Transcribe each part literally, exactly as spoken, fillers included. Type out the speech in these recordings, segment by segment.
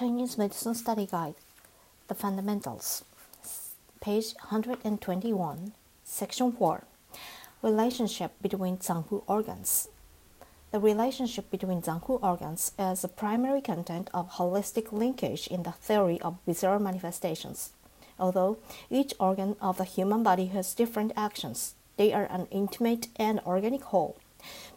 Chinese Medicine Study Guide, The Fundamentals, page one hundred twenty-one, section four, Relationship between Zang Fu organs. The relationship between Zang Fu organs is the primary content of holistic linkage in the theory of bizarre manifestations. Although each organ of the human body has different actions, they are an intimate and organic whole.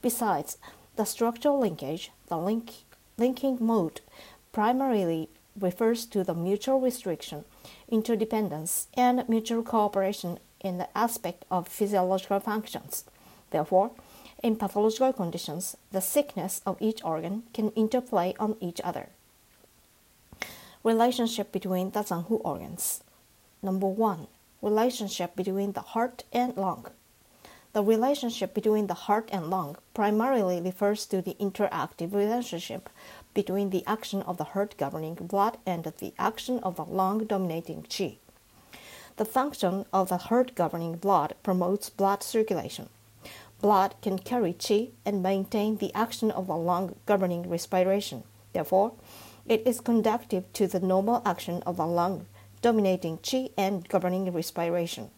Besides, the structural linkage, the link, linking mode, primarily refers to the mutual restriction, interdependence, and mutual cooperation in the aspect of physiological functions. Therefore, in pathological conditions, the sickness of each organ can interplay on each other. Relationship between the Zang Fu organs. Number one, relationship between the heart and lung. The relationship between the heart and lung primarily refers to the interactive relationship between the action of the heart governing blood and the action of the lung dominating qi. The function of the heart governing blood promotes blood circulation. Blood can carry qi and maintain the action of the lung governing respiration. Therefore, it is conductive to the normal action of the lung, dominating qi and governing respiration.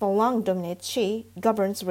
The lung dominates qi, governs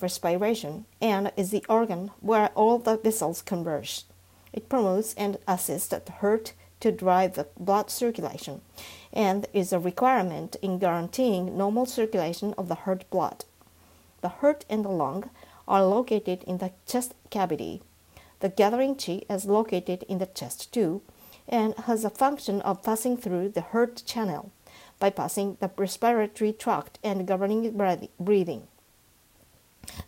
respiration, and is the organ where all the vessels converge. It promotes and assists the heart to drive the blood circulation, and is a requirement in guaranteeing normal circulation of the heart blood. The heart and the lung are located in the chest cavity. The gathering qi is located in the chest too, and has a function of passing through the heart channel, bypassing the respiratory tract and governing breathing.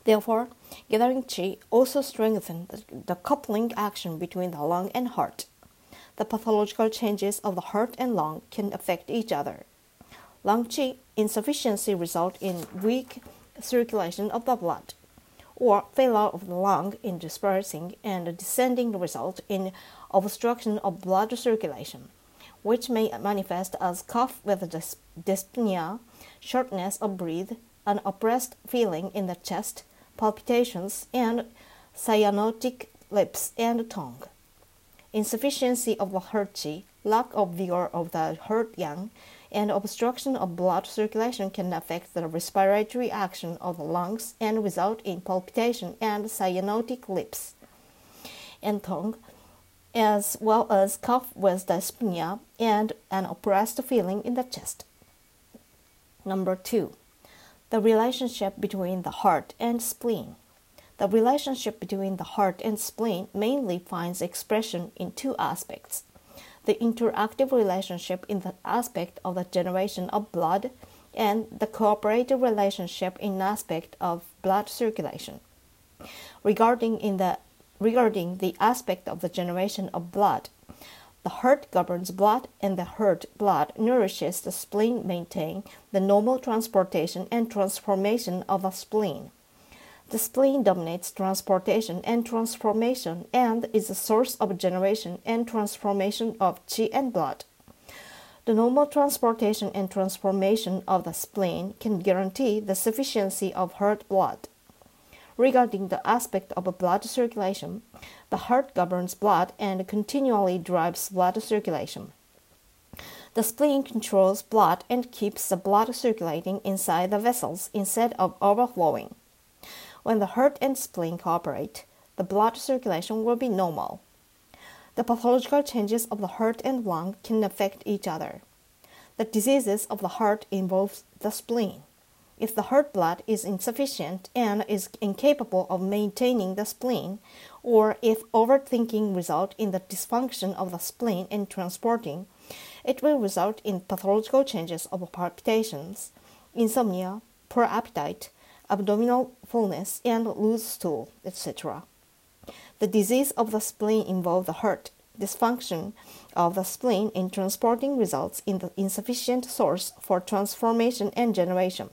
Therefore, gathering qi also strengthens the coupling action between the lung and heart. The pathological changes of the heart and lung can affect each other. Lung qi insufficiency results in weak circulation of the blood, or failure of the lung in dispersing and descending result in obstruction of blood circulation, which may manifest as cough with dyspnea, shortness of breath, an oppressed feeling in the chest, palpitations, and cyanotic lips and tongue. Insufficiency of the heart qi, lack of vigor of the heart yang, and obstruction of blood circulation can affect the respiratory action of the lungs and result in palpitation and cyanotic lips and tongue, as well as cough with dyspnea and an oppressed feeling in the chest. Number two, the relationship between the heart and spleen. The relationship between the heart and spleen mainly finds expression in two aspects: the interactive relationship in the aspect of the generation of blood, and the cooperative relationship in aspect of blood circulation. Regarding in the regarding the aspect of the generation of blood, the heart governs blood, and the heart blood nourishes the spleen, maintaining the normal transportation and transformation of the spleen. The spleen dominates transportation and transformation and is a source of generation and transformation of qi and blood. The normal transportation and transformation of the spleen can guarantee the sufficiency of heart blood. Regarding the aspect of blood circulation, the heart governs blood and continually drives blood circulation. The spleen controls blood and keeps the blood circulating inside the vessels instead of overflowing. When the heart and spleen cooperate, the blood circulation will be normal. The pathological changes of the heart and lung can affect each other. The diseases of the heart involve the spleen. If the heart blood is insufficient and is incapable of maintaining the spleen, or if overthinking results in the dysfunction of the spleen in transporting, it will result in pathological changes of palpitations, insomnia, poor appetite, abdominal fullness, and loose stool, et cetera. The disease of the spleen involves the heart. Dysfunction of the spleen in transporting results in the insufficient source for transformation and generation,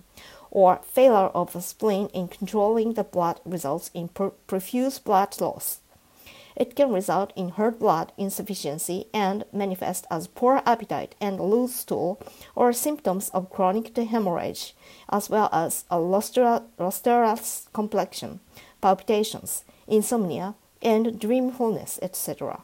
or failure of the spleen in controlling the blood results in profuse blood loss. It can result in heart blood insufficiency and manifest as poor appetite and loose stool, or symptoms of chronic hemorrhage, as well as a lustrous complexion, palpitations, insomnia, and dreamfulness, et cetera.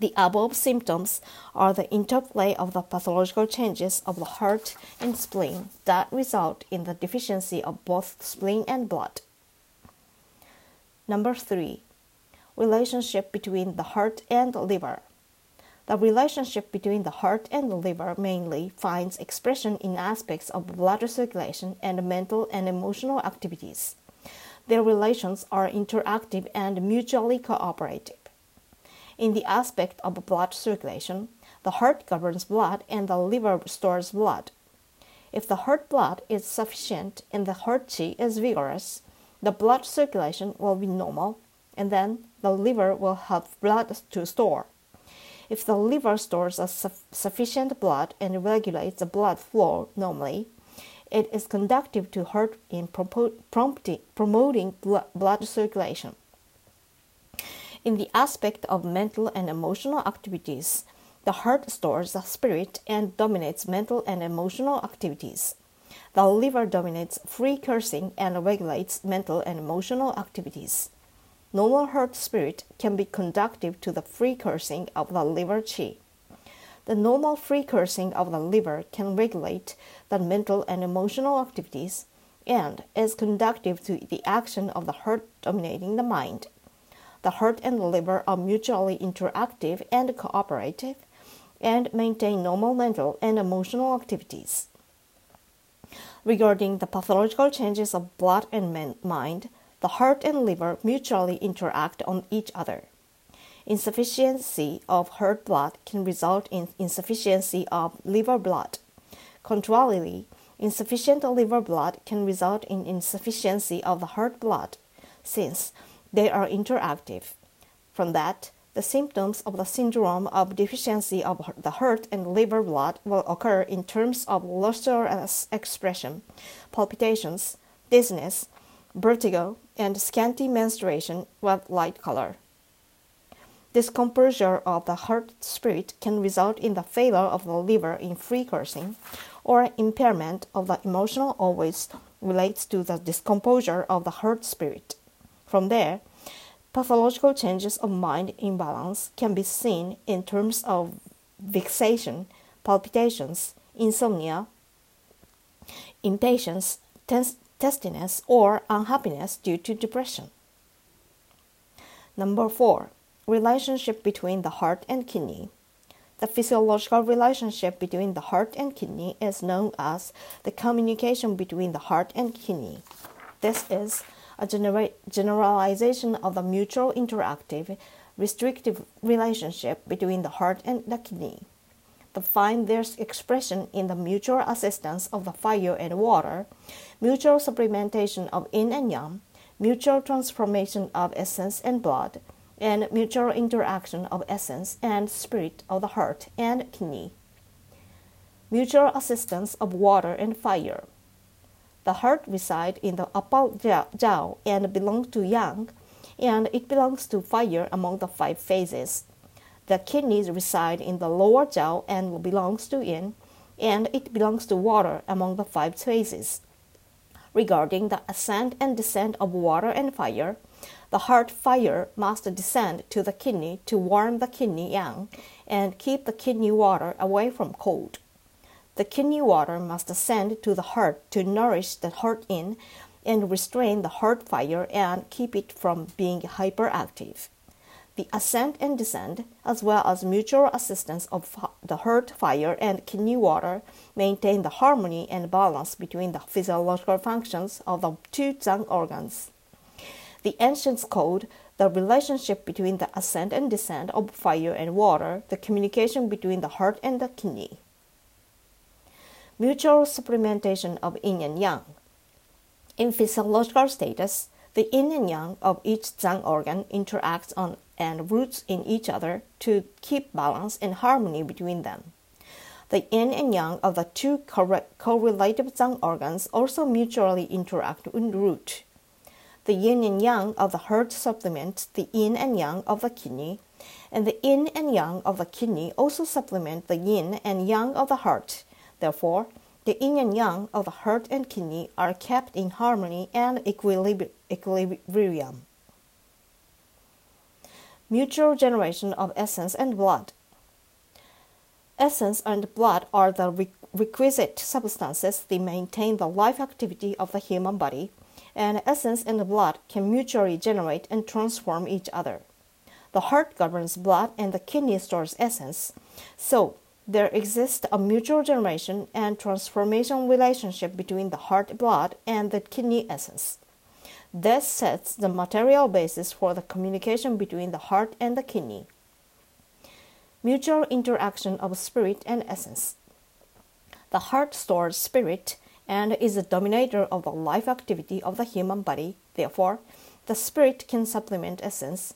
The above symptoms are the interplay of the pathological changes of the heart and spleen that result in the deficiency of both spleen and blood. Number three, relationship between the heart and the liver. The relationship between the heart and the liver mainly finds expression in aspects of blood circulation and mental and emotional activities. Their relations are interactive and mutually cooperative. In the aspect of blood circulation, the heart governs blood and the liver stores blood. If the heart blood is sufficient and the heart qi is vigorous, the blood circulation will be normal, and then the liver will have blood to store. If the liver stores a su- sufficient blood and regulates the blood flow normally, it is conducive to heart in propo- prompti- promoting bl- blood circulation. In the aspect of mental and emotional activities, the heart stores the spirit and dominates mental and emotional activities. The liver dominates free cursing and regulates mental and emotional activities. Normal heart spirit can be conducive to the free cursing of the liver qi. The normal free cursing of the liver can regulate the mental and emotional activities and is conducive to the action of the heart dominating the mind. The heart and the liver are mutually interactive and cooperative and maintain normal mental and emotional activities. Regarding the pathological changes of blood and men- mind, the heart and liver mutually interact on each other. Insufficiency of heart blood can result in insufficiency of liver blood. Contrarily, insufficient liver blood can result in insufficiency of the heart blood, since they are interactive. From that, the symptoms of the syndrome of deficiency of the heart and liver blood will occur in terms of lustrous expression, palpitations, dizziness, vertigo, and scanty menstruation with light color. Discomposure of the heart spirit can result in the failure of the liver in free cursing, or impairment of the emotional always relates to the discomposure of the heart spirit. From there, pathological changes of mind imbalance can be seen in terms of vexation, palpitations, insomnia, impatience, tense, testiness, or unhappiness due to depression. Number four, relationship between the heart and kidney. The physiological relationship between the heart and kidney is known as the communication between the heart and kidney. This is a genera- generalization of the mutual interactive, restrictive relationship between the heart and the kidney. To find their expression in the mutual assistance of the fire and water, mutual supplementation of yin and yang, mutual transformation of essence and blood, and mutual interaction of essence and spirit of the heart and kidney. Mutual assistance of water and fire. The heart resides in the upper jiao and belongs to yang, and it belongs to fire among the five phases. The kidneys reside in the lower jiao and belongs to yin, and it belongs to water among the five phases. Regarding the ascent and descent of water and fire, the heart fire must descend to the kidney to warm the kidney yang and keep the kidney water away from cold. The kidney water must ascend to the heart to nourish the heart yin and restrain the heart fire and keep it from being hyperactive. The ascent and descent, as well as mutual assistance of the heart fire and kidney water, maintain the harmony and balance between the physiological functions of the two zang organs. The ancients called the relationship between the ascent and descent of fire and water the communication between the heart and the kidney. Mutual supplementation of yin and yang. In physiological status, the yin and yang of each zang organ interacts on and roots in each other to keep balance and harmony between them. The yin and yang of the two correlative zang organs also mutually interact and root. The yin and yang of the heart supplement the yin and yang of the kidney, and the yin and yang of the kidney also supplement the yin and yang of the heart. Therefore, the yin and yang of the heart and kidney are kept in harmony and equilibrium. mutual generation of essence and blood. Essence and blood are the re requisite substances that maintain the life activity of the human body, and essence and blood can mutually generate and transform each other. The heart governs blood and the kidney stores essence, so there exists a mutual generation and transformation relationship between the heart blood and the kidney essence. This sets the material basis for the communication between the heart and the kidney. Mutual interaction of spirit and essence. The heart stores spirit and is the dominator of the life activity of the human body. Therefore, the spirit can supplement essence,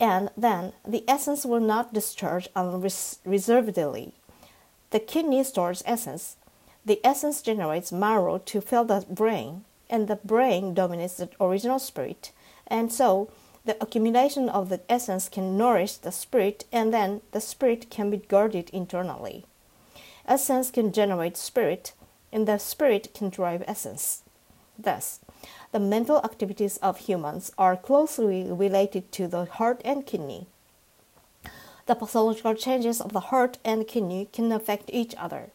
and then the essence will not discharge unreservedly. The kidney stores essence. The essence generates marrow to fill the brain, and the brain dominates the original spirit, and so the accumulation of the essence can nourish the spirit, and then the spirit can be guarded internally. Essence can generate spirit, and the spirit can drive essence. Thus, the mental activities of humans are closely related to the heart and kidney. The pathological changes of the heart and kidney can affect each other.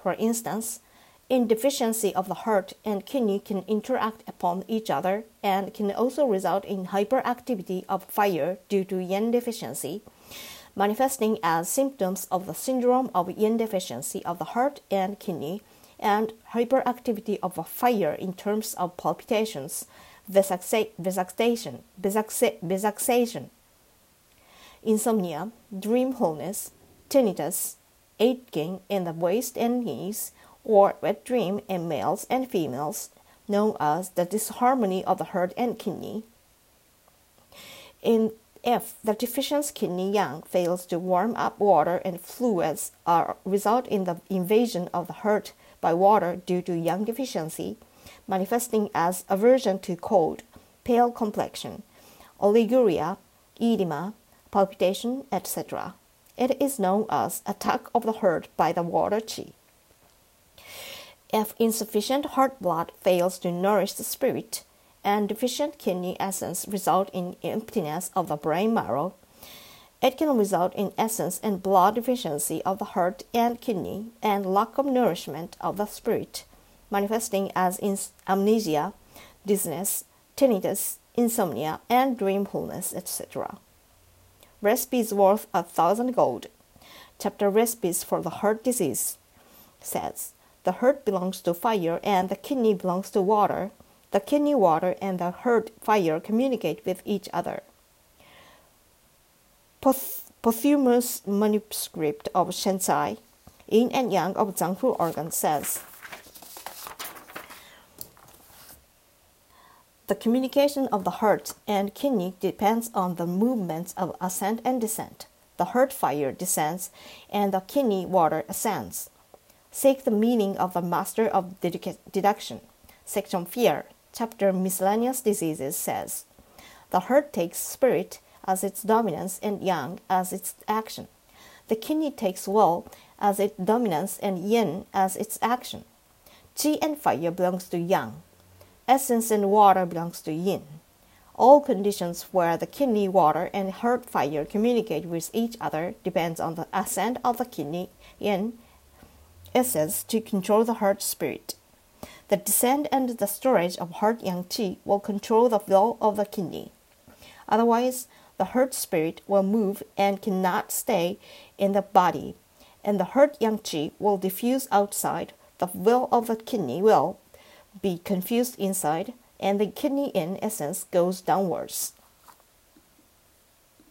For instance, indeficiency of the heart and kidney can interact upon each other and can also result in hyperactivity of fire due to yin deficiency, manifesting as symptoms of the syndrome of yin deficiency of the heart and kidney, and hyperactivity of a fire in terms of palpitations, vexation, vexation, insomnia, dreamfulness, tinnitus, aching in the waist and knees, or wet dream in males and females, known as the disharmony of the heart and kidney. In If the deficient kidney yang fails to warm up water and fluids are result in the invasion of the heart by water due to yang deficiency, manifesting as aversion to cold, pale complexion, oliguria, edema, palpitation, et cetera. It is known as attack of the heart by the water qi. If insufficient heart blood fails to nourish the spirit, and deficient kidney essence result in emptiness of the brain marrow, it can result in essence and blood deficiency of the heart and kidney and lack of nourishment of the spirit, manifesting as amnesia, dizziness, tinnitus, insomnia, and dreamfulness, et cetera. Recipes worth a thousand gold. Chapter Recipes for the Heart Disease says, the heart belongs to fire and the kidney belongs to water. The kidney water and the heart fire communicate with each other. Posthumus Manuscript of Shenzai, Yin and Yang of Zang Fu organ says, the communication of the heart and kidney depends on the movements of ascent and descent. The heart fire descends and the kidney water ascends. Seek the meaning of the master of deduction. Section four. Chapter Miscellaneous Diseases says, the heart takes spirit as its dominance and yang as its action. The kidney takes will as its dominance and yin as its action. Qi and fire belongs to yang. Essence and water belongs to yin. All conditions where the kidney water and heart fire communicate with each other depends on the ascent of the kidney yin essence to control the heart spirit. The descent and the storage of heart yang qi will control the flow of the kidney. Otherwise, the heart spirit will move and cannot stay in the body, and the heart yang qi will diffuse outside, the will of the kidney will be confused inside, and the kidney in essence goes downwards.